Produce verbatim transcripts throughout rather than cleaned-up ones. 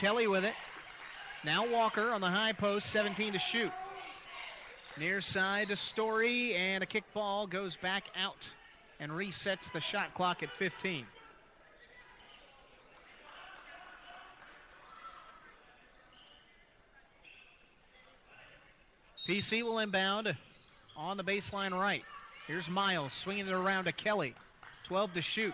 Kelly with it. Now Walker on the high post, seventeen to shoot. Near side to Story, and a kick ball goes back out and resets the shot clock at fifteen. P C will inbound on the baseline right. Here's Miles swinging it around to Kelly. twelve to shoot.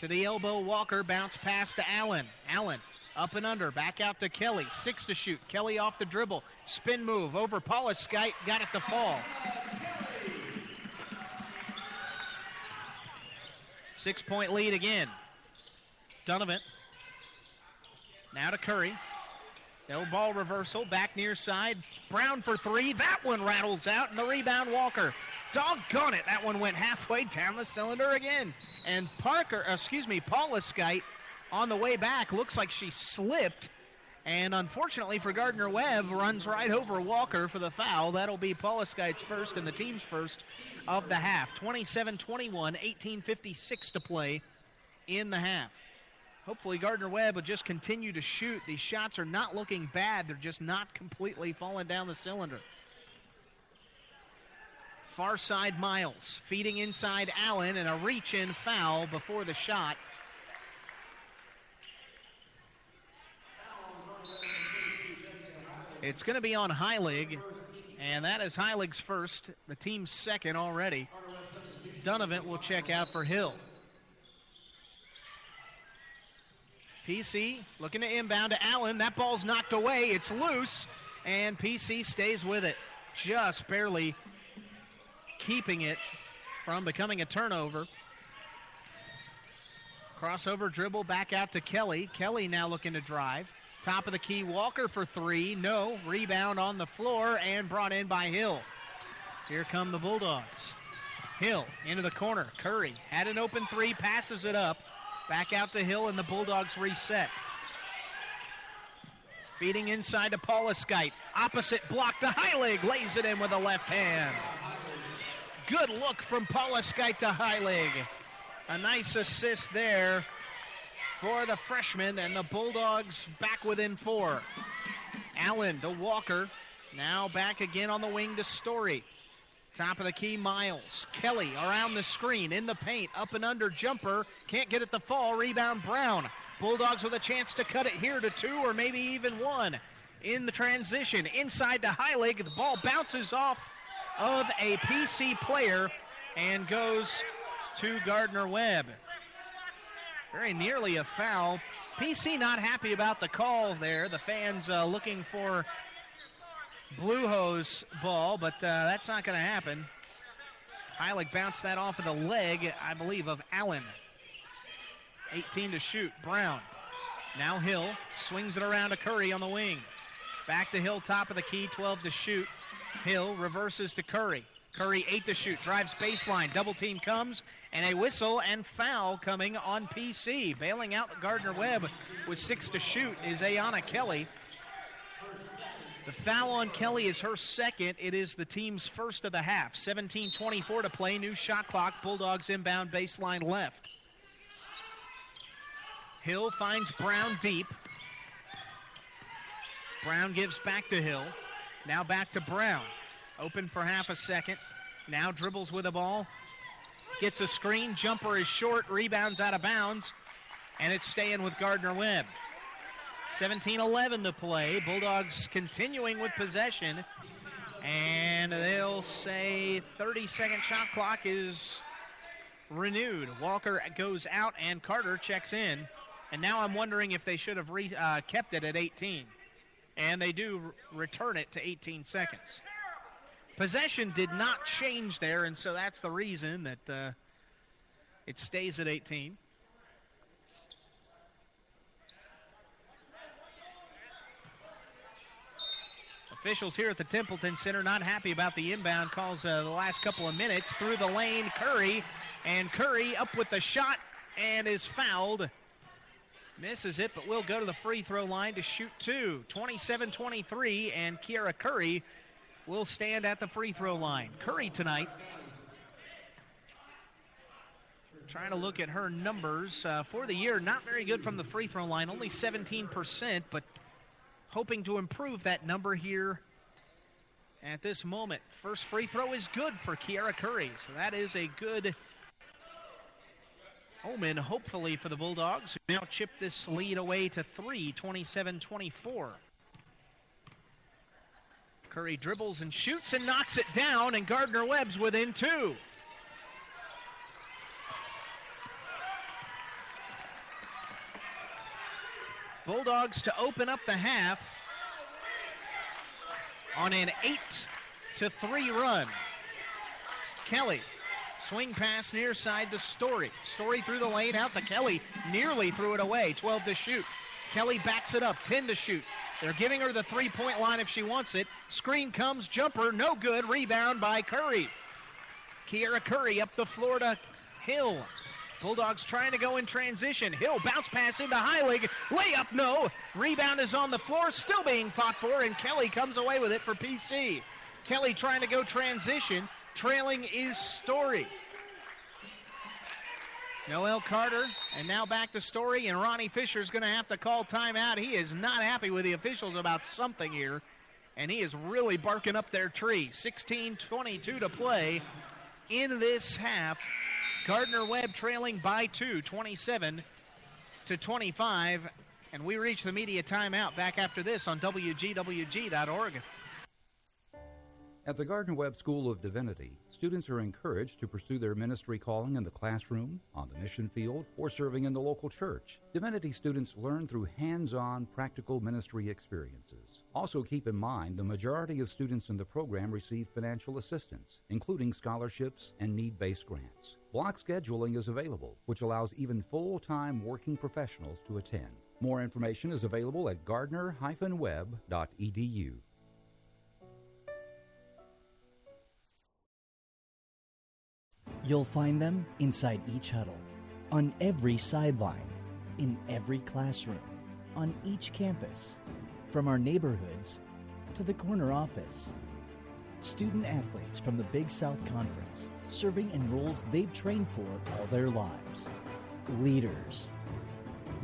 To the elbow, Walker, bounce pass to Allen. Allen up and under, back out to Kelly. Six to shoot. Kelly off the dribble. Spin move over Pauluskyte, got it to fall. Six-point lead again. Donovan. Now to Curry. No ball reversal, back near side. Brown for three, that one rattles out, and the rebound, Walker. Doggone it, that one went halfway down the cylinder again. And Parker, excuse me, Pauluskyte on the way back, looks like she slipped. And unfortunately for Gardner-Webb, runs right over Walker for the foul. That'll be Pauluskyte's first and the team's first of the half. twenty-seven twenty-one, eighteen fifty-six to play in the half. Hopefully Gardner-Webb will just continue to shoot. These shots are not looking bad. They're just not completely falling down the cylinder. Far side Miles, feeding inside Allen, and a reach-in foul before the shot. It's going to be on Heilig, and that is Heilig's first, the team's second already. Donovan will check out for Hill. P C looking to inbound to Allen. That ball's knocked away. It's loose, and P C stays with it, just barely keeping it from becoming a turnover. Crossover dribble back out to Kelly. Kelly now looking to drive. Top of the key, Walker for three. No, rebound on the floor and brought in by Hill. Here come the Bulldogs. Hill into the corner. Curry had an open three, passes it up. Back out to Hill, and the Bulldogs reset. Feeding inside to Pauluskyte. Opposite block to Heilig. Lays it in with the left hand. Good look from Pauluskyte to Heilig. A nice assist there for the freshman, and the Bulldogs back within four. Allen to Walker. Now back again on the wing to Story. Top of the key, Miles. Kelly around the screen, in the paint, up and under jumper. Can't get it to fall, rebound Brown. Bulldogs with a chance to cut it here to two or maybe even one. In the transition, inside to Heilig. The ball bounces off of a P C player and goes to Gardner-Webb. Very nearly a foul. P C not happy about the call there. The fans uh, looking for Blue Hose ball, but uh, that's not going to happen. Heilig bounced that off of the leg, I believe, of Allen. eighteen to shoot, Brown. Now Hill swings it around to Curry on the wing. Back to Hill, top of the key, twelve to shoot. Hill reverses to Curry. Curry, eight to shoot, drives baseline. Double team comes, and a whistle and foul coming on P C. Bailing out Gardner-Webb with six to shoot is Ayanna Kelly. The foul on Kelly is her second. It is the team's first of the half. seventeen twenty-four to play. New shot clock. Bulldogs inbound baseline left. Hill finds Brown deep. Brown gives back to Hill. Now back to Brown. Open for half a second. Now dribbles with the ball. Gets a screen. Jumper is short. Rebounds out of bounds. And it's staying with Gardner-Webb. seventeen eleven to play. Bulldogs continuing with possession. And they'll say thirty-second shot clock is renewed. Walker goes out and Carter checks in. And now I'm wondering if they should have re- uh, kept it at eighteen. And they do re- return it to eighteen seconds. Possession did not change there, and so that's the reason that uh, it stays at eighteen. Officials here at the Templeton Center not happy about the inbound calls uh, the last couple of minutes. Through the lane, Curry, and Curry up with the shot and is fouled. Misses it, but will go to the free throw line to shoot two. twenty-seven twenty-three, and Kiara Curry will stand at the free throw line. Curry tonight Trying to look at her numbers uh, for the year. Not very good from the free throw line, only seventeen percent, but hoping to improve that number here at this moment. First free throw is good for Kiara Curry, so that is a good omen, hopefully, for the Bulldogs, who now chip this lead away to three, twenty-seven twenty-four. Curry dribbles and shoots and knocks it down, and Gardner-Webb's within two. Bulldogs to open up the half on an eight to three run. Kelly, swing pass near side to Story. Story through the lane, out to Kelly, nearly threw it away, twelve to shoot. Kelly backs it up, ten to shoot. They're giving her the three-point line if she wants it. Screen comes, jumper, no good, rebound by Curry. Kiara Curry up the floor to Hill. Bulldogs trying to go in transition. Hill bounce pass into Heilig. Layup, no. Rebound is on the floor, still being fought for, and Kelly comes away with it for P C. Kelly trying to go transition. Trailing is Story. Noelle Carter, and now back to Story, and Ronnie Fisher's going to have to call timeout. He is not happy with the officials about something here, and he is really barking up their tree. sixteen twenty-two to play in this half. Gardner-Webb trailing by two, twenty-seven to twenty-five, and we reach the media timeout back after this on W G W G dot org. At the Gardner-Webb School of Divinity, students are encouraged to pursue their ministry calling in the classroom, on the mission field, or serving in the local church. Divinity students learn through hands-on, practical ministry experiences. Also keep in mind the majority of students in the program receive financial assistance, including scholarships and need-based grants. Block scheduling is available, which allows even full-time working professionals to attend. More information is available at gardner dash webb dot e d u. You'll find them inside each huddle, on every sideline, in every classroom, on each campus, from our neighborhoods to the corner office. Student athletes from the Big South Conference, serving in roles they've trained for all their lives. Leaders.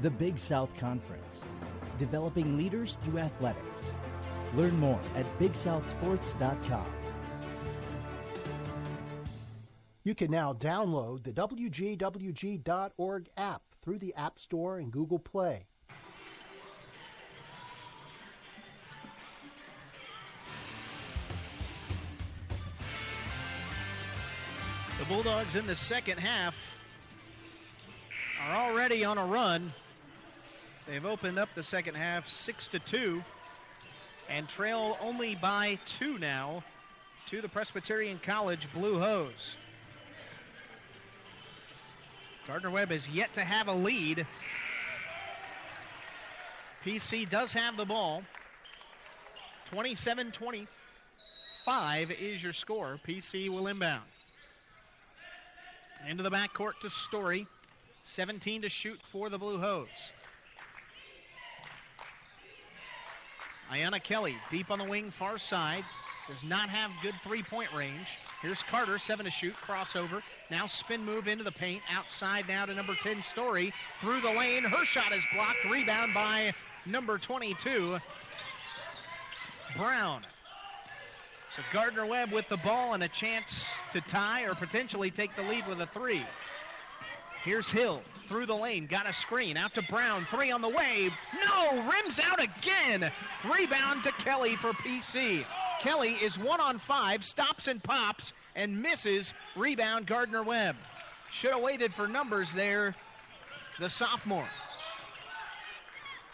The Big South Conference, developing leaders through athletics. Learn more at big south sports dot com. You can now download the W G W G dot org app through the App Store and Google Play. The Bulldogs in the second half are already on a run. They've opened up the second half six to two and trail only by two now to the Presbyterian College Blue Hose. Gardner-Webb is yet to have a lead. P C does have the ball. twenty-seven twenty-five is your score. P C will inbound. Into the backcourt to Story. seventeen to shoot for the Blue Hose. Ayanna Kelly deep on the wing, far side. Does not have good three-point range. Here's Carter, seven to shoot, crossover. Now spin move into the paint, outside now to number ten, Story. Through the lane, her shot is blocked, rebound by number twenty-two, Brown. So Gardner-Webb with the ball and a chance to tie or potentially take the lead with a three. Here's Hill, through the lane, got a screen, out to Brown, three on the way. No, rims out again. Rebound to Kelly for P C. Kelly is one on five, stops and pops, and misses. Rebound, Gardner-Webb. Should have waited for numbers there, the sophomore.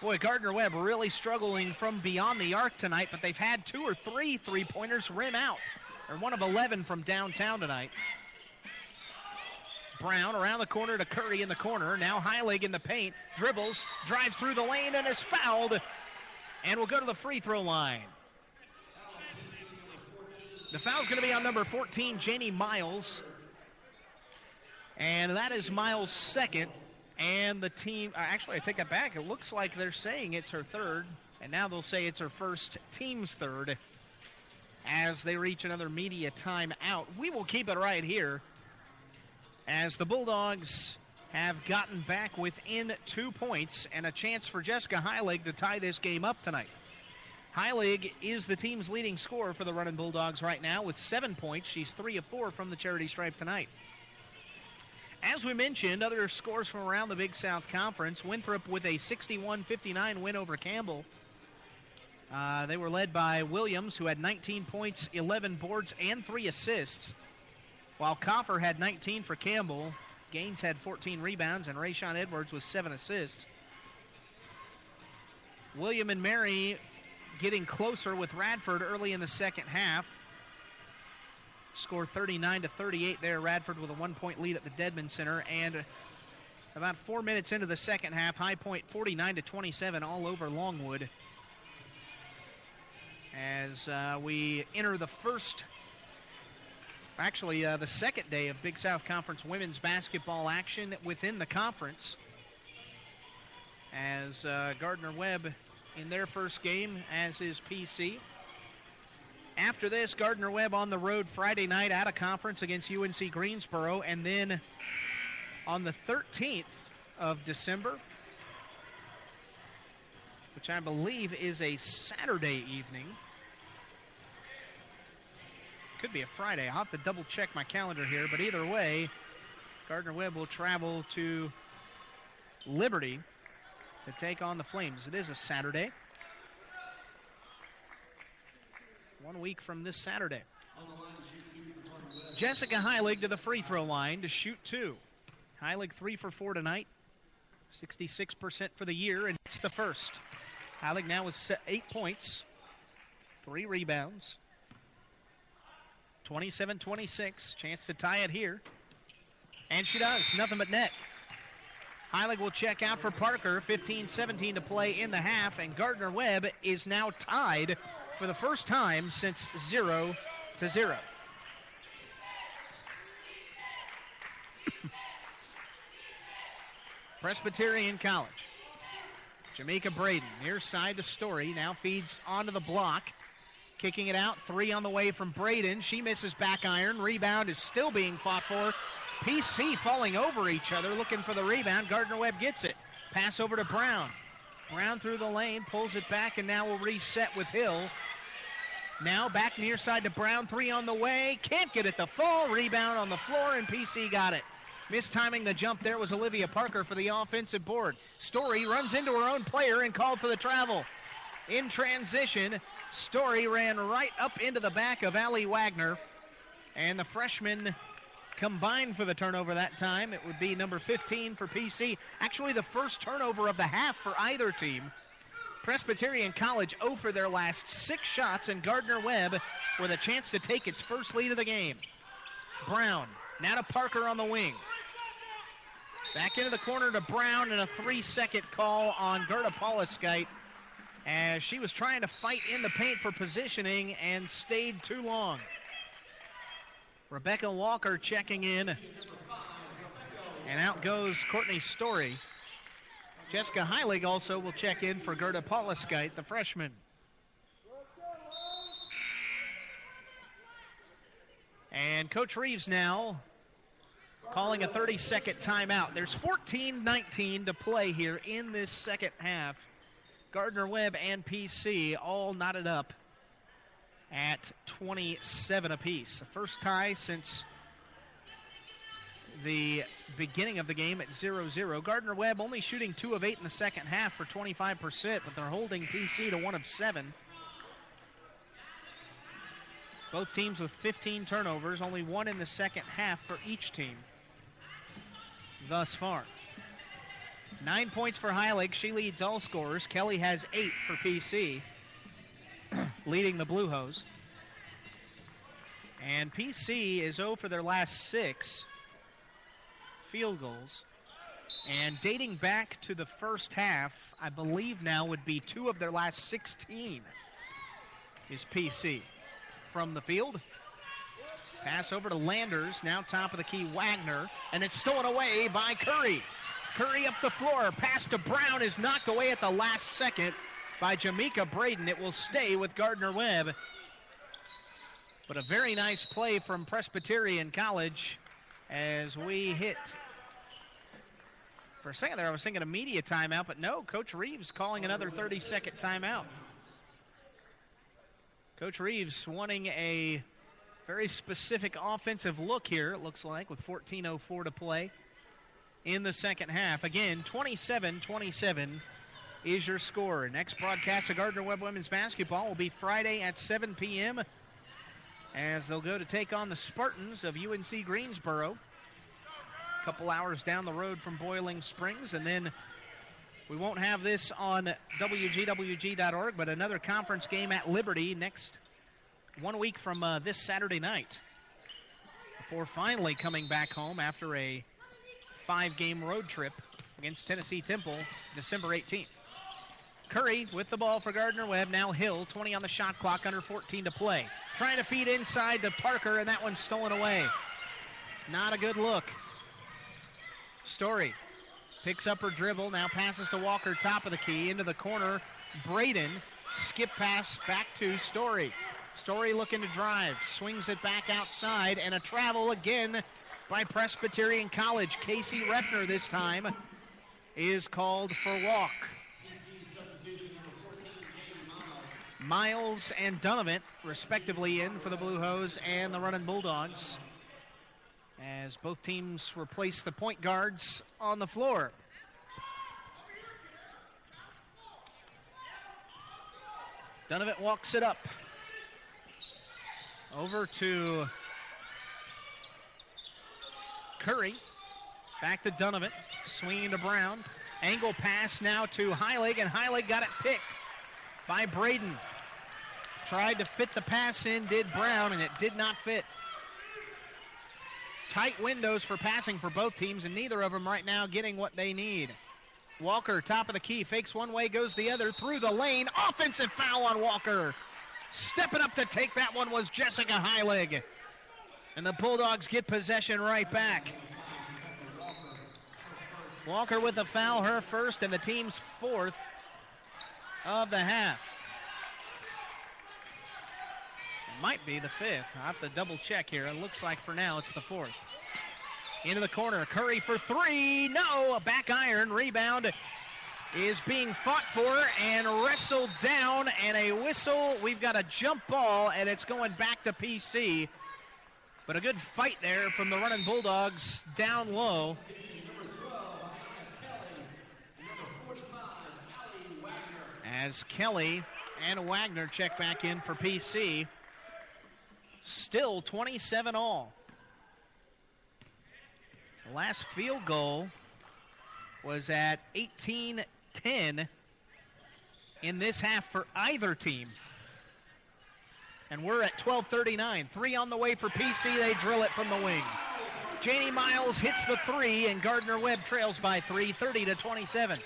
Boy, Gardner-Webb really struggling from beyond the arc tonight, but they've had two or three three-pointers rim out. They're one of eleven from downtown tonight. Brown around the corner to Curry in the corner. Now Heilig in the paint, dribbles, drives through the lane, and is fouled, and will go to the free throw line. The foul's going to be on number fourteen, Janie Miles. And that is Miles' second. And the team, uh, actually, I take it back. It looks like they're saying it's her third. And now they'll say it's her first, team's third, as they reach another media timeout. We will keep it right here as the Bulldogs have gotten back within two points and a chance for Jessica Heilig to tie this game up tonight. Heilig is the team's leading scorer for the Running Bulldogs right now with seven points. She's three of four from the charity stripe tonight. As we mentioned, other scores from around the Big South Conference. Winthrop with a sixty-one fifty-nine win over Campbell. Uh, they were led by Williams, who had nineteen points, eleven boards, and three assists, while Coffer had nineteen for Campbell. Gaines had fourteen rebounds, and Rayshawn Edwards with seven assists. William and Mary getting closer with Radford early in the second half. Score thirty-nine to thirty-eight there. Radford with a one-point lead at the Dedman Center. And about four minutes into the second half, High Point forty-nine to twenty-seven all over Longwood. As uh, we enter the first, actually uh, the second day of Big South Conference women's basketball action within the conference. As uh, Gardner-Webb in their first game, as is P C. After this, Gardner-Webb on the road Friday night out of conference against U N C Greensboro. And then on the thirteenth of December, which I believe is a Saturday evening. Could be a Friday. I'll have to double check my calendar here. But either way, Gardner-Webb will travel to Liberty to take on the Flames. It is a Saturday. One week from this Saturday. Jessica Heilig to the free throw line to shoot two. Heilig three for four tonight. sixty-six percent for the year, and it's the first. Heilig now is eight points, three rebounds. twenty-seven twenty-six, chance to tie it here. And she does, nothing but net. Heilig will check out for Parker, fifteen seventeen to play in the half, and Gardner-Webb is now tied for the first time since zero to zero. Presbyterian College. Jamaica Braden, near side to Story, now feeds onto the block. Kicking it out, three on the way from Braden. She misses back iron. Rebound is still being fought for. P C falling over each other, looking for the rebound. Gardner-Webb gets it. Pass over to Brown. Brown through the lane, pulls it back, and now will reset with Hill. Now back near side to Brown, three on the way. Can't get it to fall. Rebound on the floor, and P C got it. Mistiming the jump there was Olivia Parker for the offensive board. Story runs into her own player and called for the travel. In transition, Story ran right up into the back of Allie Wagner, and the freshman combined for the turnover that time. It would be number fifteen for P C. Actually, the first turnover of the half for either team. Presbyterian College zero for their last six shots, and Gardner-Webb with a chance to take its first lead of the game. Brown, now to Parker on the wing. Back into the corner to Brown, and a three-second call on Gerda Pauliskite as she was trying to fight in the paint for positioning and stayed too long. Rebecca Walker checking in, and out goes Courtney Story. Jessica Heilig also will check in for Gerda Pauliskite, the freshman. And Coach Reeves now calling a thirty-second timeout. There's fourteen nineteen to play here in this second half. Gardner-Webb and P C all knotted up at twenty-seven apiece. The first tie since the beginning of the game at zero zero. Gardner-Webb only shooting two of eight in the second half for twenty-five percent, but they're holding P C to one of seven. Both teams with fifteen turnovers, only one in the second half for each team thus far. Nine points for Heilig. She leads all scorers. Kelly has eight for P C, leading the Blue Hose. And P C is zero for their last six field goals. And dating back to the first half, I believe now would be two of their last sixteen is P C. From the field. Pass over to Landers. Now top of the key, Wagner. And it's stolen away by Curry. Curry up the floor. Pass to Brown is knocked away at the last second by Jamaica Braden. It will stay with Gardner-Webb. But a very nice play from Presbyterian College as we hit. For a second there, I was thinking a media timeout, but no, Coach Reeves calling another thirty-second timeout. Coach Reeves wanting a very specific offensive look here, it looks like, with fourteen oh four to play in the second half. Again, twenty-seven twenty-seven is your score. Next broadcast of Gardner-Webb Women's Basketball will be Friday at seven p.m. as they'll go to take on the Spartans of U N C Greensboro. A couple hours down the road from Boiling Springs, and then we won't have this on W G W G dot org, but another conference game at Liberty next one week from uh, this Saturday night before finally coming back home after a five-game road trip against Tennessee Temple December eighteenth. Curry with the ball for Gardner-Webb. Now Hill, twenty on the shot clock, under fourteen to play. Trying to feed inside to Parker, and that one's stolen away. Not a good look. Story picks up her dribble, now passes to Walker, top of the key, into the corner. Braden, skip pass back to Story. Story looking to drive, swings it back outside, and a travel again by Presbyterian College. Casey Repner this time is called for walk. Miles and Donovan, respectively, in for the Blue Hose and the Running Bulldogs, as both teams replace the point guards on the floor. Donovan walks it up over to Curry. Back to Donovan, swinging to Brown. Angle pass now to Heilig, and Heilig got it picked by Braden. Tried to fit the pass in, did Brown, and it did not fit. Tight windows for passing for both teams, and neither of them right now getting what they need. Walker, top of the key, fakes one way, goes the other, through the lane. Offensive foul on Walker. Stepping up to take that one was Jessica Heilig. And the Bulldogs get possession right back. Walker with a foul, her first, and the team's fourth of the half. Might be the fifth. I have to double check here. It looks like for now it's the fourth. Into the corner, Curry for three. No, a back iron. Rebound is being fought for and wrestled down, and a whistle. We've got a jump ball, and it's going back to P C. But a good fight there from the Running Bulldogs down low. As Kelly and Wagner check back in for P C. Still twenty-seven all. The last field goal was at eighteen ten in this half for either team. And we're at twelve thirty-nine. Three on the way for P C. They drill it from the wing. Janie Miles hits the three, and Gardner-Webb trails by three, thirty to twenty-seven.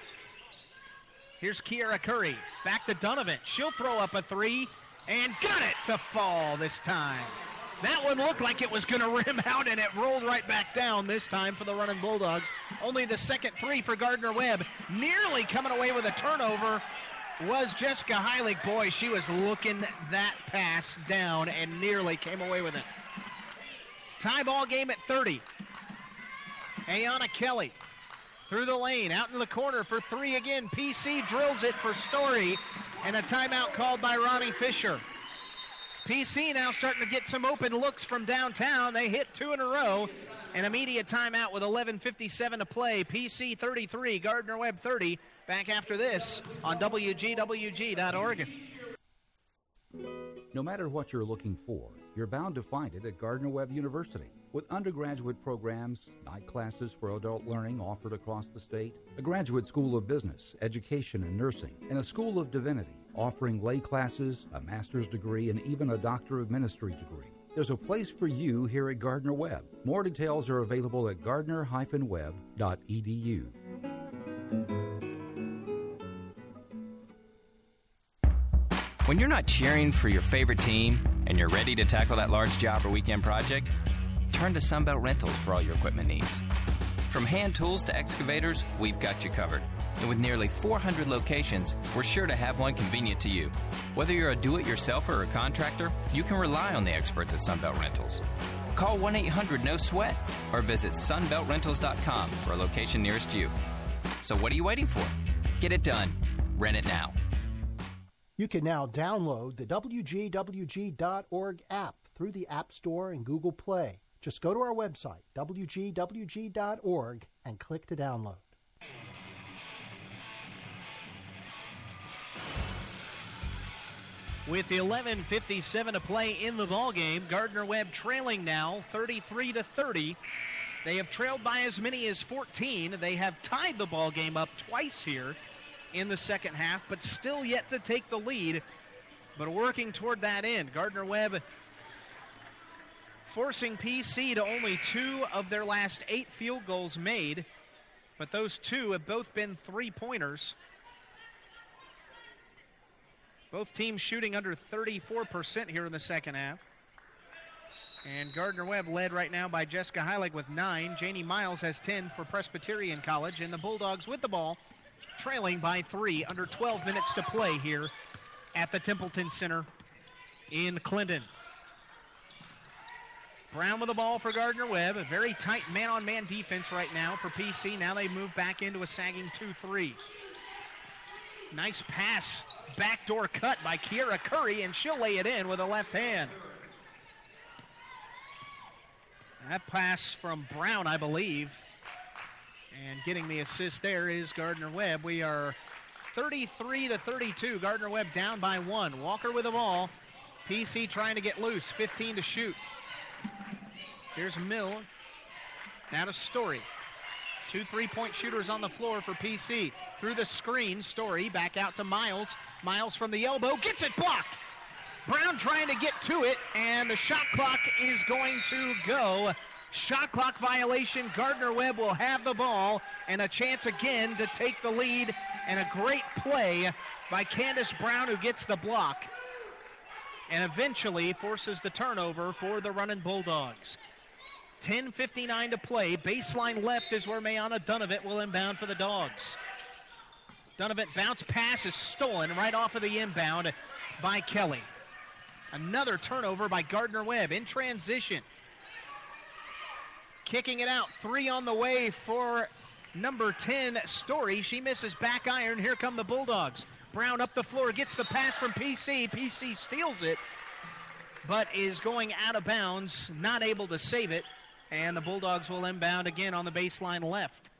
Here's Kiara Curry. Back to Donovan. She'll throw up a three. And got it to fall this time. That one looked like it was going to rim out, and it rolled right back down this time for the Running Bulldogs. Only the second three for Gardner-Webb. Nearly coming away with a turnover was Jessica Heilig. Boy, she was looking that pass down and nearly came away with it. Tie ball game at thirty. Ayanna Kelly through the lane, out in the corner for three again. P C drills it for Story. And a timeout called by Ronnie Fisher. P C now starting to get some open looks from downtown. They hit two in a row. And immediate timeout with eleven fifty-seven to play. P C thirty-three, Gardner-Webb thirty. Back after this on W G W G dot org. No matter what you're looking for, you're bound to find it at Gardner-Webb University. With undergraduate programs, night classes for adult learning offered across the state, a graduate school of business, education, and nursing, and a school of divinity offering lay classes, a master's degree, and even a doctor of ministry degree. There's a place for you here at Gardner-Webb. More details are available at gardner dash webb dot e d u. When you're not cheering for your favorite team and you're ready to tackle that large job or weekend project, turn to Sunbelt Rentals for all your equipment needs. From hand tools to excavators, we've got you covered. And with nearly four hundred locations, we're sure to have one convenient to you. Whether you're a do-it-yourselfer or a contractor, you can rely on the experts at Sunbelt Rentals. Call one eight hundred no sweat or visit sunbelt rentals dot com for a location nearest you. So what are you waiting for? Get it done. Rent it now. You can now download the W G W G dot org app through the App Store and Google Play. Just go to our website, W G W G dot org, and click to download. With eleven fifty-seven to play in the ballgame, Gardner-Webb trailing now thirty-three to thirty. They have trailed by as many as fourteen. They have tied the ballgame up twice here in the second half, but still yet to take the lead. But working toward that end, Gardner-Webb forcing P C to only two of their last eight field goals made, but those two have both been three-pointers. Both teams shooting under thirty-four percent here in the second half. And Gardner-Webb led right now by Jessica Heilig with nine. Janie Miles has ten for Presbyterian College. And the Bulldogs with the ball, trailing by three, under twelve minutes to play here at the Templeton Center in Clinton. Brown with the ball for Gardner-Webb. A very tight man-on-man defense right now for P C. Now they move back into a sagging two three. Nice pass. Backdoor cut by Kiara Curry, and she'll lay it in with a left hand. That pass from Brown, I believe. And getting the assist there is Gardner-Webb. We are thirty-three to thirty-two. Gardner-Webb down by one. Walker with the ball. P C trying to get loose. fifteen to shoot. Here's Mill. Now to Story. Two three-point shooters on the floor for P C. Through the screen, Story back out to Miles. Miles from the elbow gets it blocked. Brown trying to get to it, and the shot clock is going to go. Shot clock violation. Gardner-Webb will have the ball and a chance again to take the lead, and a great play by Candace Brown, who gets the block and eventually forces the turnover for the running Bulldogs. ten fifty-nine to play. Baseline left is where Mayana Donovan will inbound for the Dogs. Donovan bounce pass is stolen right off of the inbound by Kelly. Another turnover by Gardner-Webb in transition. Kicking it out. Three on the way for number ten, Story. She misses back iron. Here come the Bulldogs. Brown up the floor, gets the pass from P C. P C steals it, but is going out of bounds, not able to save it. And the Bulldogs will inbound again on the baseline left.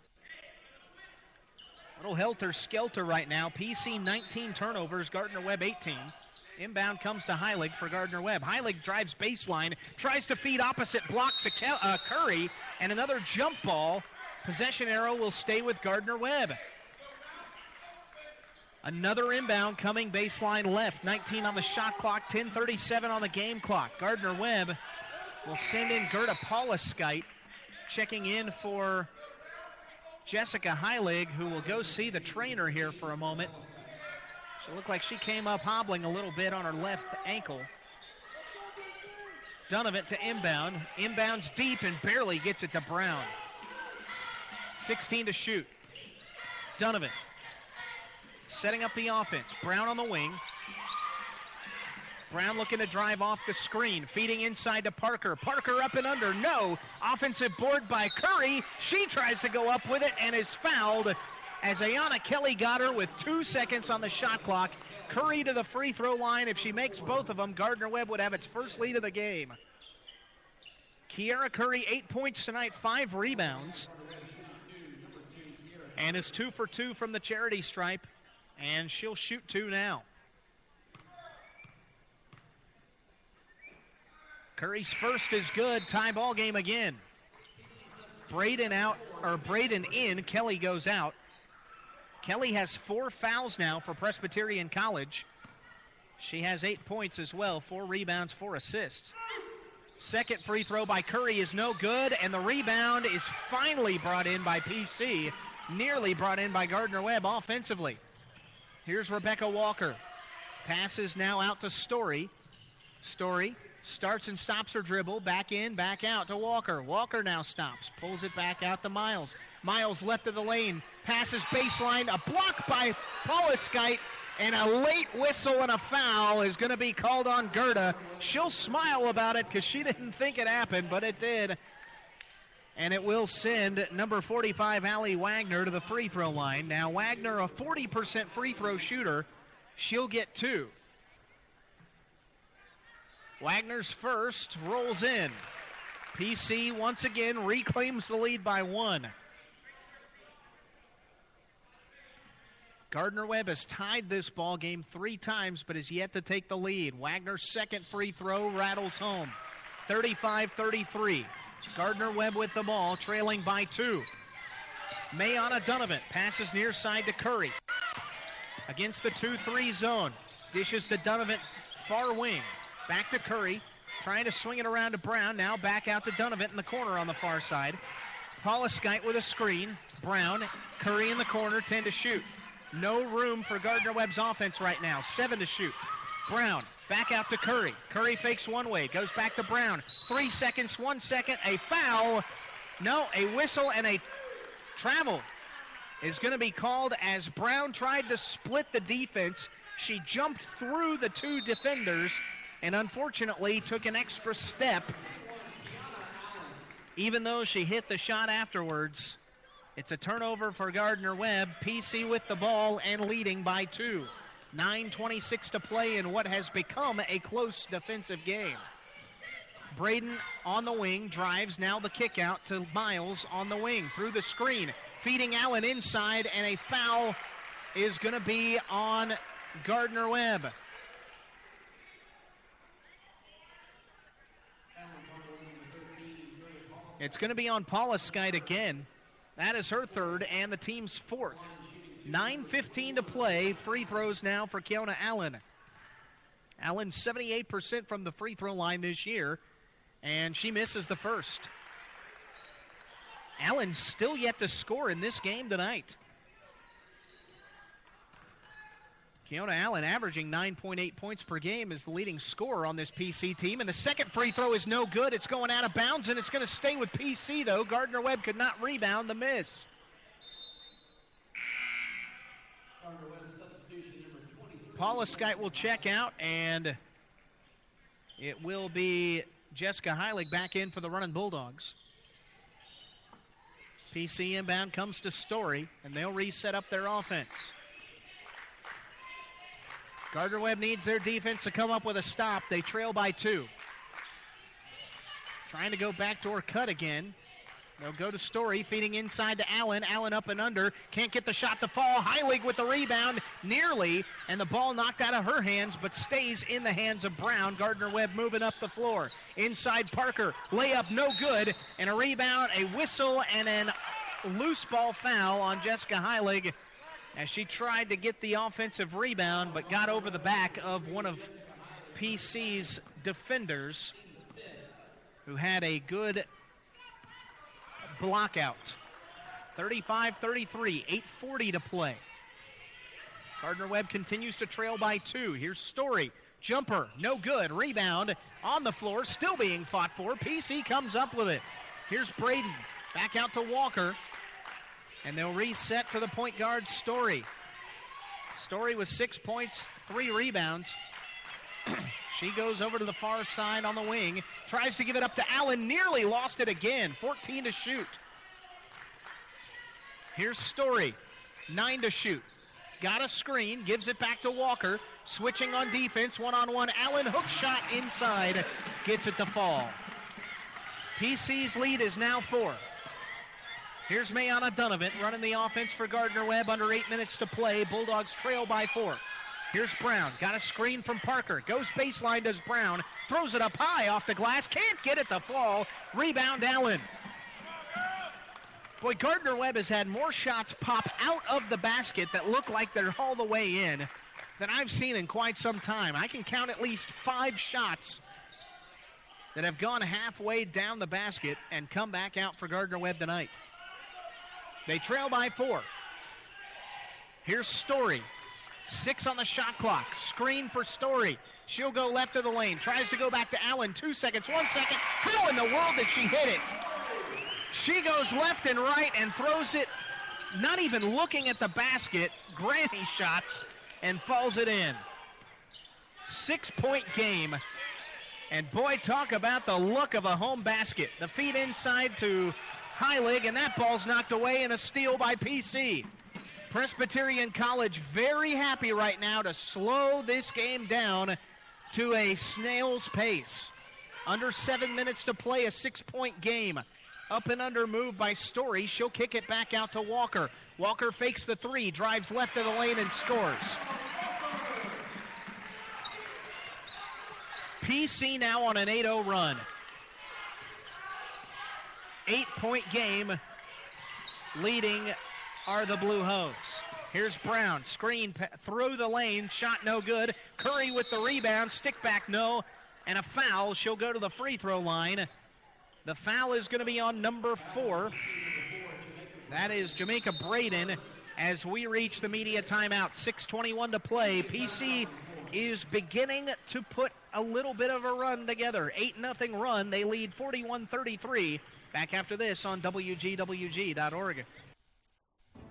Little helter-skelter right now. P C nineteen turnovers, Gardner-Webb eighteen. Inbound comes to Heilig for Gardner-Webb. Heilig drives baseline, tries to feed opposite block to Ke- uh, Curry, and another jump ball. Possession arrow will stay with Gardner-Webb. Another inbound coming baseline left. nineteen on the shot clock, ten thirty-seven on the game clock. Gardner-Webb will send in Gerda Pauliskite, checking in for Jessica Heilig, who will go see the trainer here for a moment. She looked like she came up hobbling a little bit on her left ankle. Donovan to inbound. Inbounds deep and barely gets it to Brown. sixteen to shoot. Donovan setting up the offense. Brown on the wing. Brown looking to drive off the screen, feeding inside to Parker. Parker up and under. No. Offensive board by Curry. She tries to go up with it and is fouled as Ayanna Kelly got her with two seconds on the shot clock. Curry to the free throw line. If she makes both of them, Gardner-Webb would have its first lead of the game. Kiara Curry, eight points tonight, five rebounds, and is two for two from the charity stripe. And she'll shoot two now. Curry's first is good. Tie ball game again. Braden out, or Braden in. Kelly goes out. Kelly has four fouls now for Presbyterian College. She has eight points as well. Four rebounds, four assists. Second free throw by Curry is no good, and the rebound is finally brought in by P C. Nearly brought in by Gardner-Webb offensively. Here's Rebecca Walker. Passes now out to Story. Story starts and stops her dribble. Back in, back out to Walker. Walker now stops. Pulls it back out to Miles. Miles left of the lane. Passes baseline. A block by Pauliskite. and a late whistle and a foul is going to be called on Gerda. She'll smile about it because she didn't think it happened, but it did. And it will send number forty-five, Allie Wagner, to the free throw line. Now, Wagner, a forty percent free throw shooter, she'll get two. Wagner's first rolls in. P C once again reclaims the lead by one. Gardner-Webb has tied this ball game three times, but is yet to take the lead. Wagner's second free throw rattles home. thirty-five thirty-three. Gardner-Webb with the ball, trailing by two. Mayana Donovan passes near side to Curry. Against the two three zone. Dishes to Donovan, far wing. Back to Curry, trying to swing it around to Brown. Now back out to Donovan in the corner on the far side. Pauliskite with a screen. Brown, Curry in the corner, ten to shoot. No room for Gardner-Webb's offense right now. Seven to shoot. Brown back out to Curry. Curry fakes one way, goes back to Brown. Three seconds, one second, a foul. No, a whistle and a travel is going to be called as Brown tried to split the defense. She jumped through the two defenders and unfortunately took an extra step. Even though she hit the shot afterwards, it's a turnover for Gardner-Webb. P C with the ball and leading by two. nine twenty-six to play in what has become a close defensive game. Braden on the wing, drives, now the kick out to Miles on the wing, through the screen, feeding Allen inside, and a foul is going to be on Gardner-Webb. It's going to be on Pauliskite again. That is her third and the team's fourth. nine fifteen to play. Free throws now for Keona Allen. Allen seventy-eight percent from the free throw line this year, and she misses the first. Allen still yet to score in this game tonight. Keona Allen averaging nine point eight points per game is the leading scorer on this P C team, and the second free throw is no good. It's going out of bounds, and it's going to stay with P C, though. Gardner-Webb could not rebound the miss. Pauliskite will check out, and it will be Jessica Heilig back in for the running Bulldogs. P C inbound comes to Story, and they'll reset up their offense. Gardner-Webb needs their defense to come up with a stop. They trail by two. Trying to go backdoor cut again. They'll go to Story, feeding inside to Allen. Allen up and under. Can't get the shot to fall. Heilig with the rebound, nearly. And the ball knocked out of her hands, but stays in the hands of Brown. Gardner-Webb moving up the floor. Inside Parker. Layup no good. And a rebound, a whistle, and a loose ball foul on Jessica Heilig as she tried to get the offensive rebound, but got over the back of one of P C's defenders who had a good block out. thirty-five thirty-three, eight forty to play. Gardner-Webb continues to trail by two. Here's Story. Jumper, no good. Rebound on the floor, still being fought for. P C comes up with it. Here's Braden. Back out to Walker. And they'll reset to the point guard, Story. Story with six points, three rebounds. She goes over to the far side on the wing, tries to give it up to Allen, nearly lost it again. fourteen to shoot. Here's Story, nine to shoot. Got a screen, gives it back to Walker, switching on defense, one-on-one. Allen, hook shot inside, gets it to fall. P C's lead is now four. Here's Mayana Donovan running the offense for Gardner-Webb, under eight minutes to play. Bulldogs trail by four. Here's Brown, got a screen from Parker, goes baseline, does Brown, throws it up high off the glass, can't get it to fall, rebound Allen. Boy, Gardner-Webb has had more shots pop out of the basket that look like they're all the way in than I've seen in quite some time. I can count at least five shots that have gone halfway down the basket and come back out for Gardner-Webb tonight. They trail by four. Here's Story. Six on the shot clock. Screen for Story. She'll go left of the lane. Tries to go back to Allen. Two seconds, one second. How in the world did she hit it? She goes left and right and throws it, not even looking at the basket. Granny shots. and falls it in. Six-point game. And boy, talk about the look of a home basket. The feed inside to Heilig, and that ball's knocked away in a steal by P C. Presbyterian College very happy right now to slow this game down to a snail's pace. Under seven minutes to play, a six-point game. Up and under move by Story. She'll kick it back out to Walker. Walker fakes the three, drives left of the lane, and scores. P C now on an eight oh run. Eight-point game. Leading are the Blue Hose. Here's Brown. Screen pa- through the lane. Shot no good. Curry with the rebound. Stick back no. And a foul. She'll go to the free throw line. The foul is going to be on number four. That is Jamaica Braden as we reach the media timeout. six twenty-one to play. P C is beginning to put a little bit of a run together. eight nothing run. They lead forty-one thirty-three. Back after this on W G W G dot org.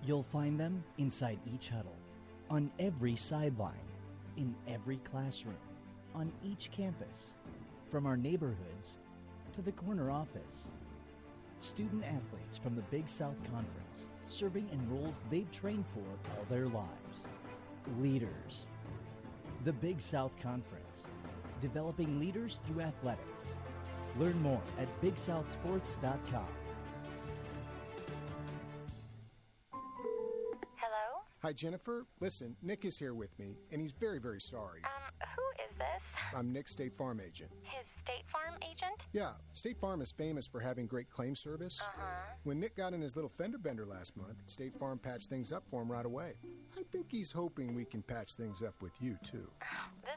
You'll find them inside each huddle, on every sideline, in every classroom, on each campus, from our neighborhoods to the corner office. Student athletes from the Big South Conference, serving in roles they've trained for all their lives. Leaders. The Big South Conference, developing leaders through athletics. Learn more at big south sports dot com. Hello? Hi, Jennifer. Listen, Nick is here with me, and he's very, very sorry. Um, who is this? I'm Nick's State Farm agent. His State Farm agent? Yeah. State Farm is famous for having great claim service. Uh-huh. When Nick got in his little fender bender last month, State Farm patched things up for him right away. I think he's hoping we can patch things up with you, too.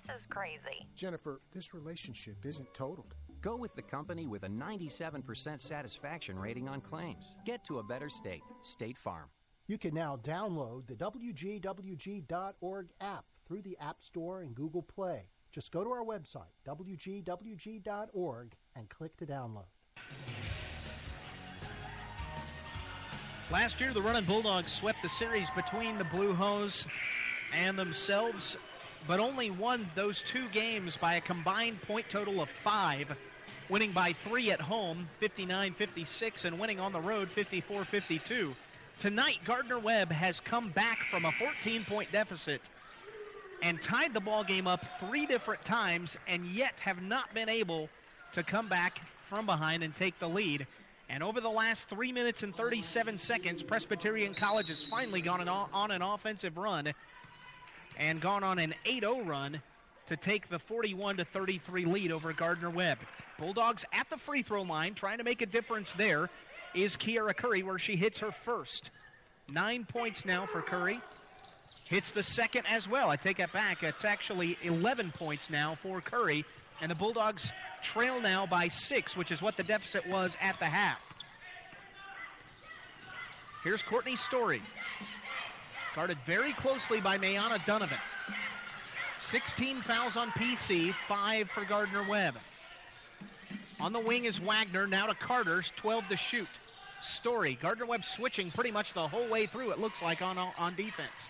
This is crazy. Jennifer, this relationship isn't totaled. Go with the company with a ninety-seven percent satisfaction rating on claims. Get to a better state. State Farm. You can now download the W G W G dot org app through the App Store and Google Play. Just go to our website, W G W G dot org, and click to download. Last year, the Running Bulldogs swept the series between the Blue Hose and themselves, but only won those two games by a combined point total of five, winning by three at home, fifty-nine fifty-six, and winning on the road, fifty-four fifty-two. Tonight, Gardner-Webb has come back from a fourteen-point deficit and tied the ball game up three different times, and yet have not been able to come back from behind and take the lead. And over the last three minutes and thirty-seven seconds, Presbyterian College has finally gone on an offensive run and gone on an eight oh run to take the forty-one to thirty-three lead over Gardner-Webb. Bulldogs at the free throw line, trying to make a difference there is Kiara Curry, where she hits her first. Nine points now for Curry. Hits the second as well. I take that back. It's actually eleven points now for Curry. And the Bulldogs trail now by six, which is what the deficit was at the half. Here's Courtney Story. Guarded very closely by Mayana Donovan. sixteen fouls on P C, five for Gardner-Webb. On the wing is Wagner, now to Carter, twelve to shoot. Story, Gardner-Webb switching pretty much the whole way through, it looks like, on, on defense.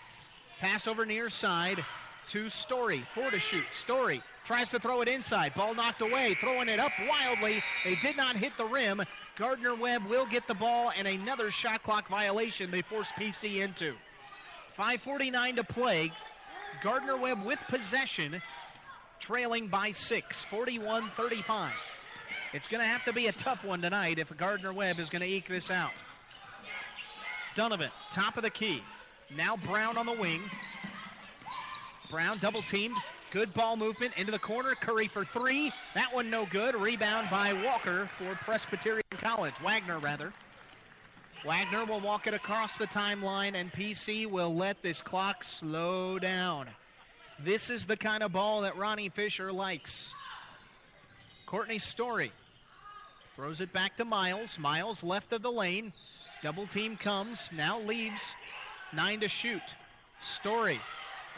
Pass over near side to Story, four to shoot. Story tries to throw it inside, ball knocked away, throwing it up wildly. They did not hit the rim. Gardner-Webb will get the ball, and another shot clock violation they force P C into. five forty-nine to play. Gardner-Webb with possession, trailing by six, forty-one thirty-five. It's going to have to be a tough one tonight if Gardner-Webb is going to eke this out. Donovan, top of the key. Now Brown on the wing. Brown double-teamed. Good ball movement into the corner. Curry for three. That one no good. Rebound by Walker for Presbyterian College. Wagner, rather. Wagner will walk it across the timeline, and P C will let this clock slow down. This is the kind of ball that Ronnie Fisher likes. Courtney Story throws it back to Miles. Miles left of the lane. Double team comes. Now leaves. Nine to shoot. Story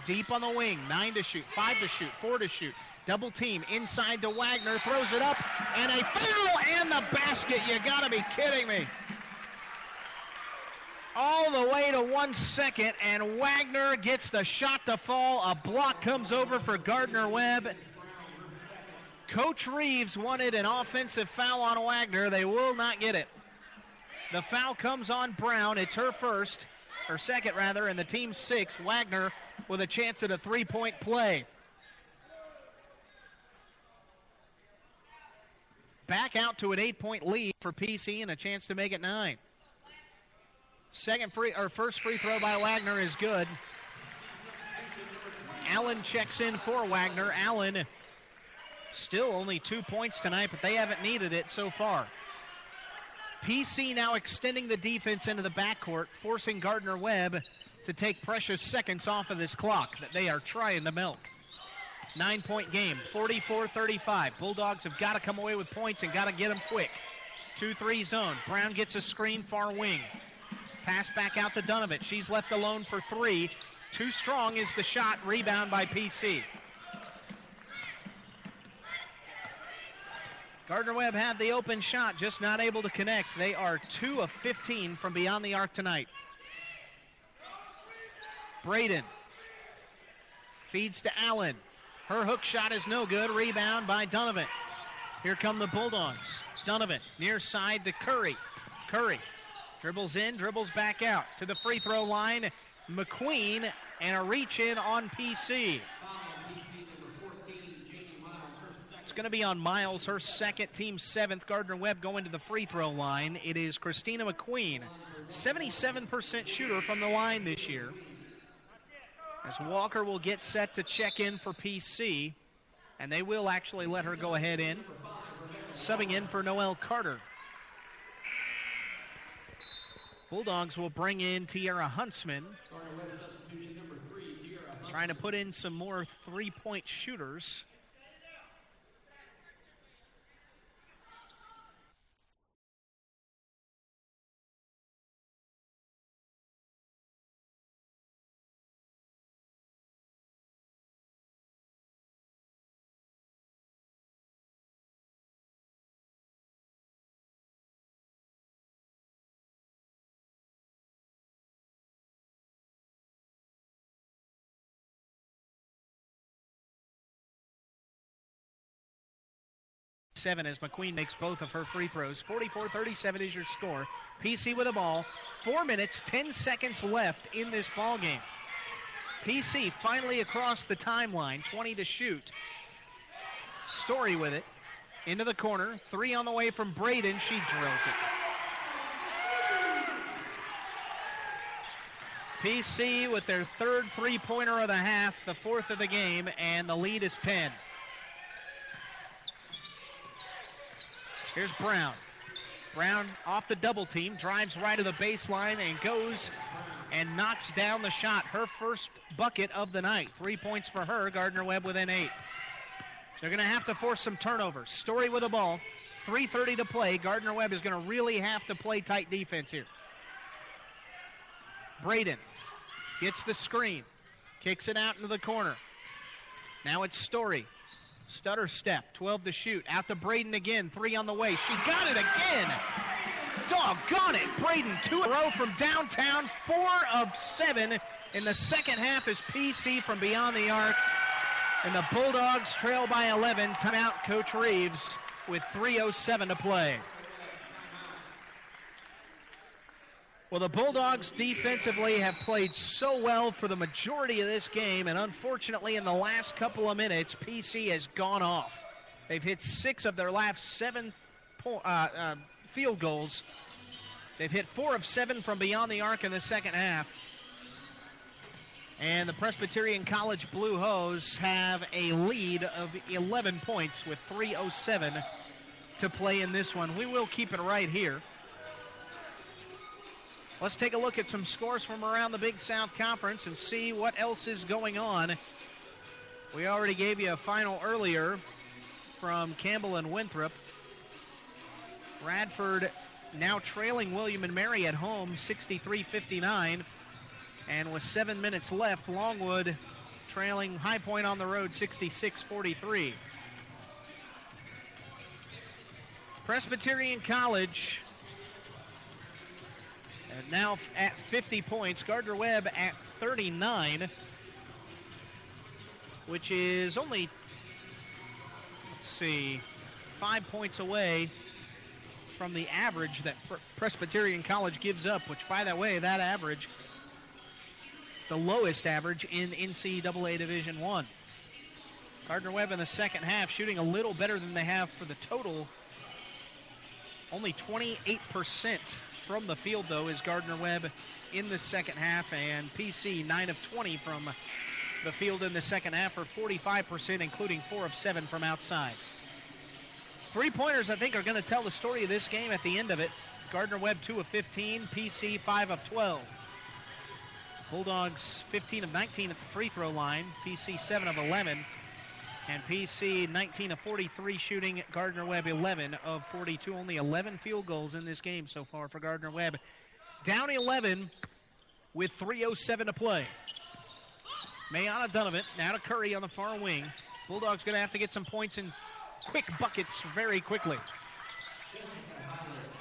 deep on the wing. Nine to shoot. Five to shoot. Four to shoot. Double team inside to Wagner. Throws it up. And a foul and the basket. You got to be kidding me. all the way to one second, and Wagner gets the shot to fall. A block comes over for Gardner-Webb. Coach Reeves wanted an offensive foul on Wagner. They will not get it. The foul comes on Brown. It's her first, or second rather, and the team's sixth. Wagner with a chance at a three-point play. Back out to an eight-point lead for P C and a chance to make it nine. Second free or first free throw by Wagner is good. Allen checks in for Wagner. Allen still only two points tonight, but they haven't needed it so far. P C now extending the defense into the backcourt, forcing Gardner-Webb to take precious seconds off of this clock that they are trying to milk. Nine-point game, forty-four thirty-five. Bulldogs have got to come away with points and got to get them quick. two three zone. Brown gets a screen, far wing. Pass back out to Donovan. She's left alone for three. Too strong is the shot. Rebound by P C. Gardner-Webb had the open shot, just not able to connect. They are two of fifteen from beyond the arc tonight. Braden feeds to Allen. Her hook shot is no good. Rebound by Donovan. Here come the Bulldogs. Donovan, near side to Curry. Curry dribbles in, dribbles back out to the free throw line. McQueen, and a reach in on P C. It's going to be on Miles, her second, team seventh. Gardner-Webb going to the free throw line. It is Christina McQueen, seventy-seven percent shooter from the line this year. As Walker will get set to check in for P C, and they will actually let her go ahead in, subbing in for Noelle Carter. Bulldogs will bring in Tiara Huntsman, trying to put in some more three-point shooters. Seven as McQueen makes both of her free throws. forty-four thirty-seven is your score. P C with the ball. Four minutes, ten seconds left in this ball game. P C finally across the timeline, twenty to shoot. Story with it. Into the corner. Three on the way from Braden. She drills it. P C with their third three-pointer of the half, the fourth of the game, and the lead is ten. Here's Brown. Brown off the double team, drives right to the baseline and goes and knocks down the shot. Her first bucket of the night. Three points for her. Gardner-Webb within eight. They're going to have to force some turnovers. Story with the ball. three thirty to play. Gardner-Webb is going to really have to play tight defense here. Braden gets the screen. Kicks it out into the corner. Now it's Story. Stutter step, twelve to shoot. Out to Braden again, three on the way. She got it again. Doggone it. Braden, two in a row from downtown, four of seven. In the second half is P C from beyond the arc. And the Bulldogs trail by eleven. Timeout, Coach Reeves, with three oh seven to play. Well, the Bulldogs defensively have played so well for the majority of this game, and unfortunately in the last couple of minutes, P C has gone off. They've hit six of their last seven po- uh, uh, field goals. They've hit four of seven from beyond the arc in the second half. And the Presbyterian College Blue Hose have a lead of eleven points with three oh seven to play in this one. We will keep it right here. Let's take a look at some scores from around the Big South Conference and see what else is going on. We already gave you a final earlier from Campbell and Winthrop. Radford now trailing William and Mary at home, sixty-three fifty-nine. And with seven minutes left, Longwood trailing High Point on the road, sixty-six forty-three. Presbyterian College now at fifty points. Gardner-Webb at thirty-nine, which is only, let's see, five points away from the average that Pre- Presbyterian College gives up, which, by the way, that average, the lowest average in N C double A Division One. Gardner-Webb in the second half shooting a little better than they have for the total. Only twenty-eight percent from the field, though, is Gardner-Webb in the second half, and P C nine of twenty from the field in the second half for forty-five percent, including four of seven from outside. Three-pointers, I think, are going to tell the story of this game at the end of it. Gardner-Webb two of fifteen, P C five of twelve. Bulldogs fifteen of nineteen at the free throw line, P C seven of eleven, and P C nineteen of forty-three shooting, Gardner-Webb eleven of forty-two. Only eleven field goals in this game so far for Gardner-Webb. Down eleven with three oh seven to play. Mayana Donovan now to Curry on the far wing. Bulldogs going to have to get some points in quick buckets very quickly.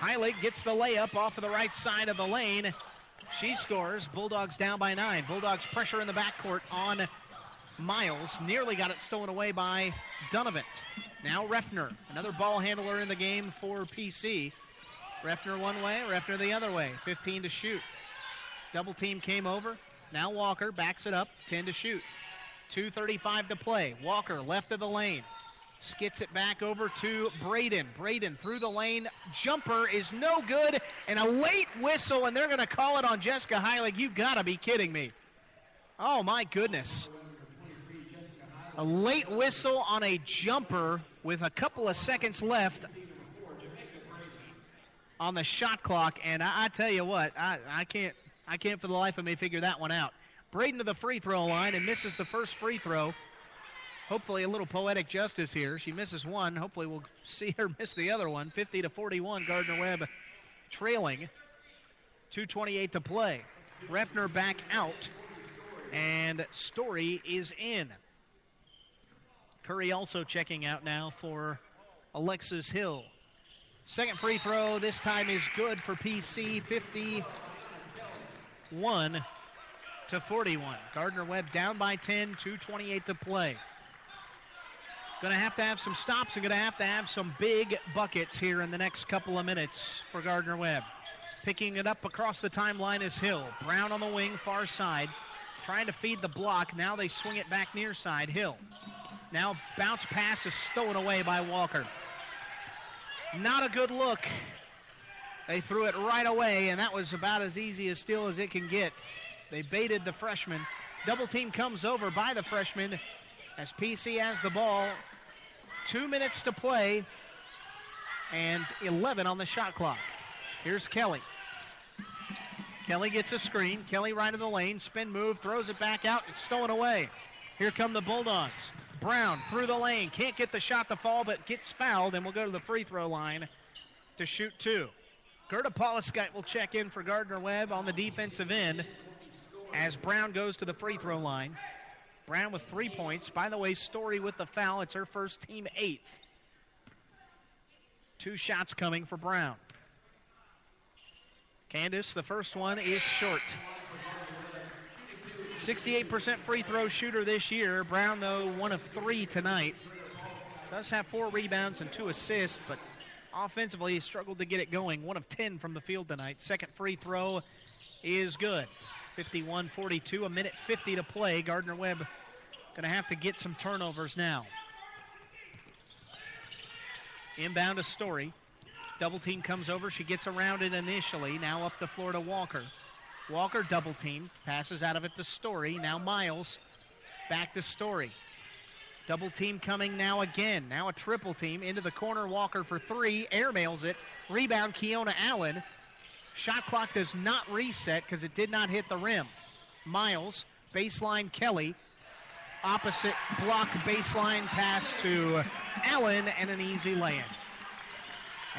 Heilig gets the layup off of the right side of the lane. She scores. Bulldogs down by nine. Bulldogs pressure in the backcourt on Miles. Nearly got it stolen away by Donovan. Now Refner, another ball handler in the game for P C. Refner one way, Refner the other way. fifteen to shoot. Double team came over. Now Walker backs it up. ten to shoot. two thirty-five to play. Walker left of the lane. Skits it back over to Braden. Braden through the lane. Jumper is no good. And a late whistle, and they're going to call it on Jessica Heilig. You got to be kidding me. Oh, my goodness. A late whistle on a jumper with a couple of seconds left on the shot clock. And I, I tell you what, I, I can't I can't for the life of me figure that one out. Braden to the free throw line and misses the first free throw. Hopefully a little poetic justice here. She misses one. Hopefully we'll see her miss the other one. fifty to forty-one, Gardner-Webb trailing. two twenty-eight to play. Refner back out, and Story is in. Curry also checking out now for Alexis Hill. Second free throw this time is good for P C, fifty-one to forty-one. Gardner-Webb down by ten, two twenty-eight to play. Going to have to have some stops and going to have to have some big buckets here in the next couple of minutes for Gardner-Webb. Picking it up across the timeline is Hill. Brown on the wing, far side, trying to feed the block. Now they swing it back near side. Hill. Now bounce pass is stolen away by Walker. Not a good look. They threw it right away, and that was about as easy a steal as it can get. They baited the freshman. Double team comes over by the freshman as P C has the ball. Two minutes to play and eleven on the shot clock. Here's Kelly. Kelly gets a screen. Kelly right in the lane. Spin move. Throws it back out. It's stolen away. Here come the Bulldogs. Brown through the lane. Can't get the shot to fall, but gets fouled and will go to the free throw line to shoot two. Gerda Pauliskite will check in for Gardner-Webb on the defensive end as Brown goes to the free throw line. Brown with three points. By the way, Story with the foul. It's her first team eighth. Two shots coming for Brown. Candace, the first one is short. sixty-eight percent free throw shooter this year. Brown, though, one of three tonight. Does have four rebounds and two assists, but offensively he struggled to get it going. One of ten from the field tonight. Second free throw is good. fifty-one forty-two, a minute fifty to play. Gardner-Webb going to have to get some turnovers now. Inbound to Story. Double team comes over. She gets around it initially. Now up the floor to Walker. Walker double team. Passes out of it to Story. Now Miles back to Story. Double team coming now again. Now a triple team. Into the corner. Walker for three. Airmails it. Rebound Keona Allen. Shot clock does not reset because it did not hit the rim. Miles, baseline Kelly, opposite block baseline pass to Allen and an easy lay-in.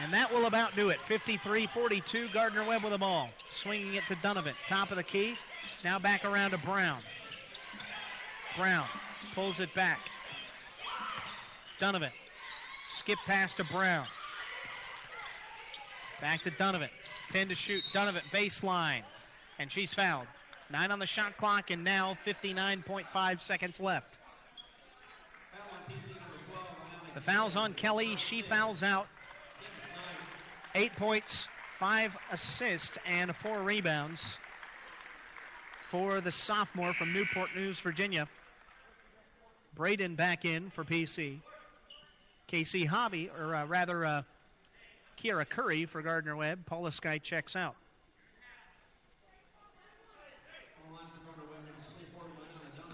And that will about do it. fifty-three forty-two, Gardner-Webb with the ball. Swinging it to Donovan, top of the key. Now back around to Brown. Brown pulls it back. Donovan, skip pass to Brown. Back to Donovan. ten to shoot. Donovan baseline, and she's fouled. Nine on the shot clock, and now fifty-nine point five seconds left. The foul's on Kelly. She fouls out. Eight points, five assists, and four rebounds for the sophomore from Newport News, Virginia. Braden back in for P C. K C Hobby, or uh, rather uh, Kiara Curry for Gardner-Webb. Paula Sky checks out.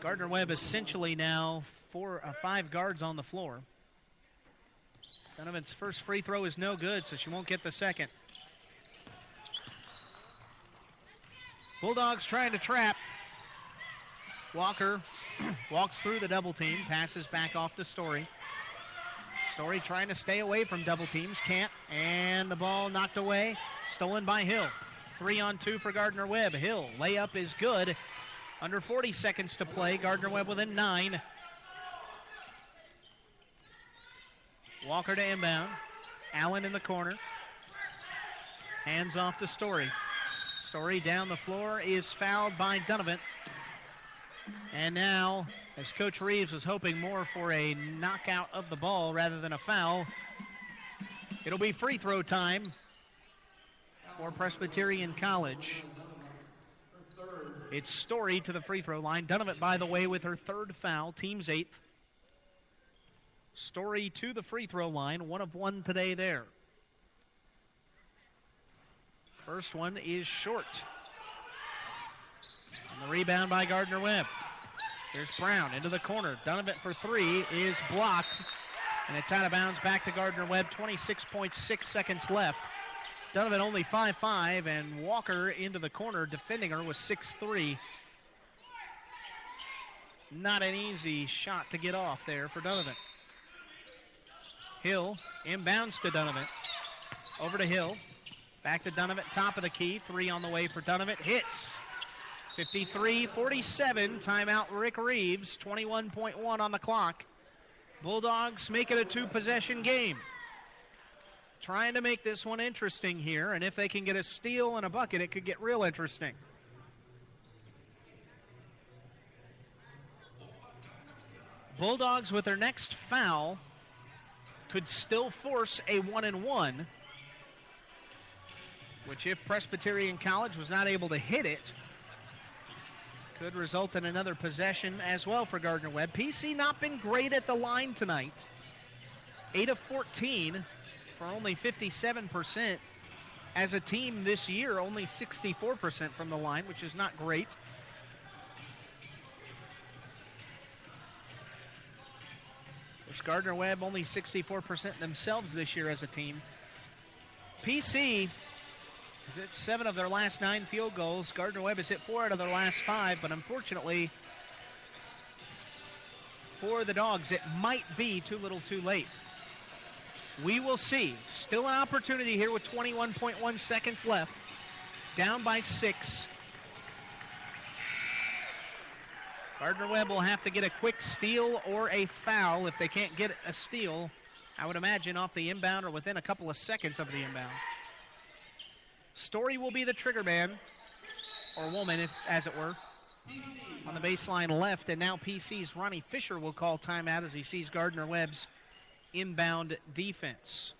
Gardner-Webb essentially now four, uh, five guards on the floor. Donovan's first free throw is no good, so she won't get the second. Bulldogs trying to trap. Walker walks through the double team, passes back off to Story. Story trying to stay away from double teams, can't, and the ball knocked away, stolen by Hill. Three on two for Gardner-Webb. Hill, layup is good. Under forty seconds to play, Gardner-Webb within nine. Walker to inbound. Allen in the corner. Hands off to Story. Story down the floor is fouled by Donovan. And now, as Coach Reeves was hoping more for a knockout of the ball rather than a foul, it'll be free throw time for Presbyterian College. It's Story to the free throw line. Donovan, by the way, with her third foul, team's eighth. Story to the free throw line, one of one today there. First one is short. And the rebound by Gardner-Webb. Here's Brown into the corner. Donovan for three is blocked, and it's out of bounds back to Gardner-Webb. twenty-six point six seconds left. Donovan only five five, and Walker into the corner, defending her with six three. Not an easy shot to get off there for Donovan. Hill inbounds to Donovan. Over to Hill. Back to Donovan, top of the key. Three on the way for Donovan. Hits. fifty-three forty-seven. Timeout Rick Reeves. twenty-one point one on the clock. Bulldogs make it a two-possession game. Trying to make this one interesting here, and if they can get a steal and a bucket, it could get real interesting. Bulldogs with their next foul could still force a one and one, which if Presbyterian College was not able to hit it, could result in another possession as well for Gardner-Webb. P C not been great at the line tonight. eight of fourteen for only fifty-seven percent. As a team this year, only sixty-four percent from the line, which is not great. Gardner-Webb only sixty-four percent themselves this year as a team. P C has hit seven of their last nine field goals. Gardner-Webb has hit four out of their last five, but unfortunately for the Dogs, it might be too little too late. We will see. Still an opportunity here with twenty-one point one seconds left. Down by six. Gardner-Webb will have to get a quick steal or a foul. If they can't get a steal, I would imagine off the inbound or within a couple of seconds of the inbound. Story will be the trigger man, or woman, if, as it were, on the baseline left. And now P C's Ronnie Fisher will call timeout as he sees Gardner-Webb's inbound defense.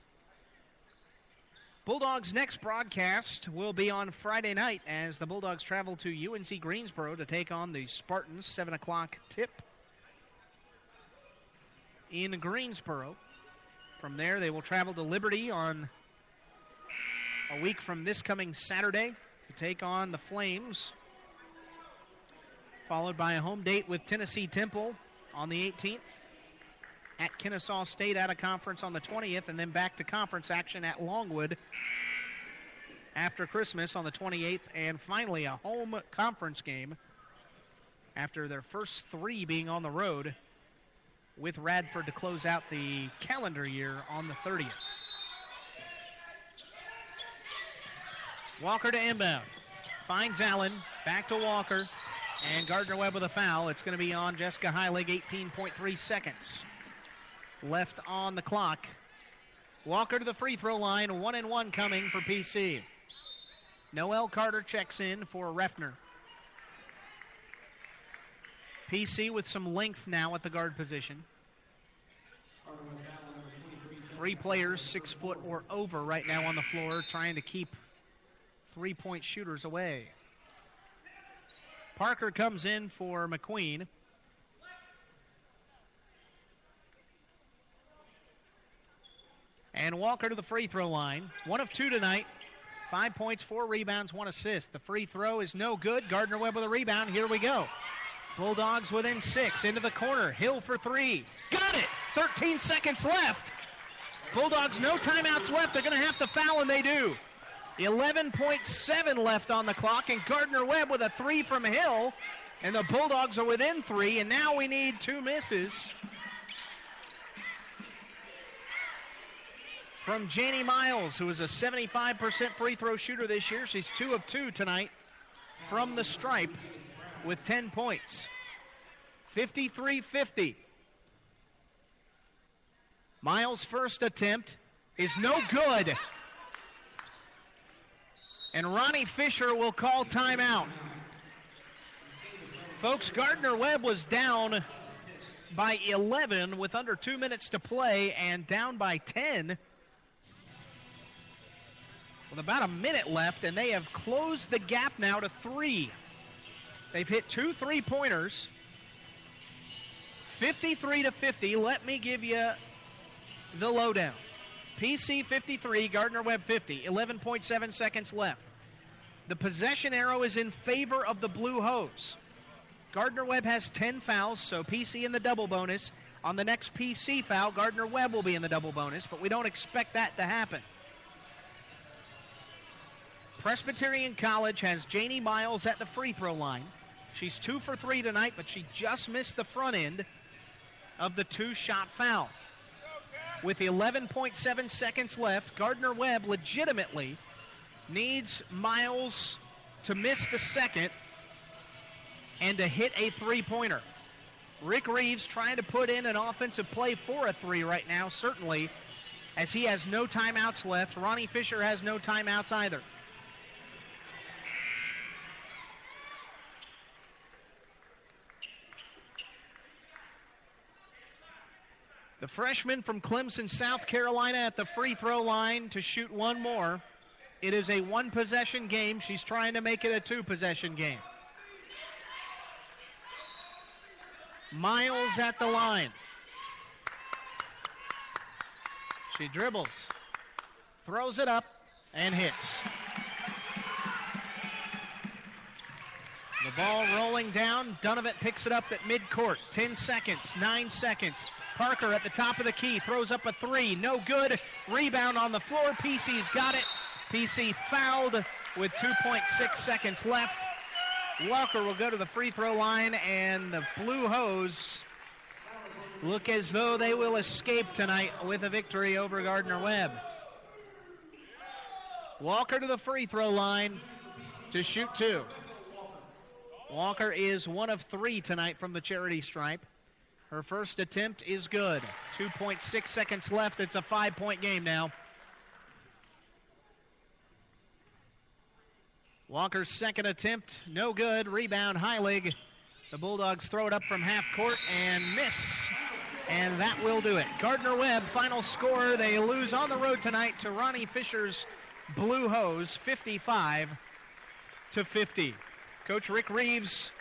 Bulldogs' next broadcast will be on Friday night as the Bulldogs travel to U N C Greensboro to take on the Spartans. seven o'clock tip in Greensboro. From there, they will travel to Liberty on a week from this coming Saturday to take on the Flames, followed by a home date with Tennessee Temple on the eighteenth. At Kennesaw State out of conference on the twentieth, and then back to conference action at Longwood after Christmas on the twenty-eighth, and finally a home conference game after their first three being on the road with Radford to close out the calendar year on the thirtieth. Walker to inbound. Finds Allen. Back to Walker. And Gardner-Webb with a foul. It's going to be on Jessica Heilig. eighteen point three seconds left on the clock. Walker to the free throw line, one and one coming for P C. Noel Carter checks in for Refner. P C with some length now at the guard position. Three players six foot or over right now on the floor, trying to keep three-point shooters away. Parker comes in for McQueen. And Walker to the free throw line. One of two tonight. Five points, four rebounds, one assist. The free throw is no good. Gardner-Webb with a rebound. Here we go. Bulldogs within six. Into the corner. Hill for three. Got it! thirteen seconds left. Bulldogs no timeouts left. They're going to have to foul, and they do. eleven point seven left on the clock, and Gardner-Webb with a three from Hill. And the Bulldogs are within three, and now we need two misses from Janie Miles, who is a seventy-five percent free throw shooter this year. She's two of two tonight from the stripe with ten points. fifty-three fifty. Miles' first attempt is no good. And Ronnie Fisher will call timeout. Folks, Gardner-Webb was down by eleven with under two minutes to play and down by ten. With about a minute left, and they have closed the gap now to three. They've hit two three-pointers. fifty-three to fifty. Let me give you the lowdown. P C fifty-three, Gardner-Webb fifty. eleven point seven seconds left. The possession arrow is in favor of the Blue Hose. Gardner-Webb has ten fouls, so P C in the double bonus. On the next P C foul, Gardner-Webb will be in the double bonus, but we don't expect that to happen. Presbyterian College has Janie Miles at the free throw line. She's two for three tonight, but she just missed the front end of the two-shot foul. With eleven point seven seconds left, Gardner-Webb legitimately needs Miles to miss the second and to hit a three-pointer. Rick Reeves trying to put in an offensive play for a three right now, certainly, as he has no timeouts left. Ronnie Fisher has no timeouts either. The freshman from Clemson, South Carolina at the free throw line to shoot one more. It is a one-possession game. She's trying to make it a two-possession game. Miles at the line. She dribbles, throws it up, and hits. The ball rolling down. Donovan picks it up at midcourt. ten seconds, nine seconds. Parker at the top of the key, throws up a three, no good, rebound on the floor, P C's got it. P C fouled with two point six seconds left. Walker will go to the free throw line, and the Blue Hose look as though they will escape tonight with a victory over Gardner-Webb. Walker to the free throw line to shoot two. Walker is one of three tonight from the charity stripe. Her first attempt is good. two point six seconds left. It's a five-point game now. Walker's second attempt, no good. Rebound, Heilig. The Bulldogs throw it up from half court and miss. And that will do it. Gardner-Webb, final score. They lose on the road tonight to Ronnie Fisher's Blue Hose, fifty-five to fifty. Coach Rick Reeves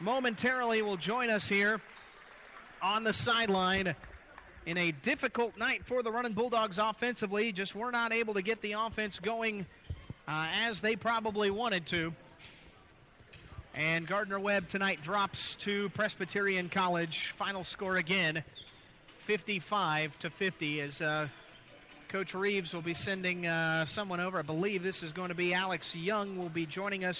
momentarily will join us here on the sideline in a difficult night for the running Bulldogs offensively. Just were not able to get the offense going uh, as they probably wanted to. And Gardner-Webb tonight drops to Presbyterian College. Final score again, fifty-five to fifty, as uh, Coach Reeves will be sending uh, someone over. I believe this is going to be Alex Young will be joining us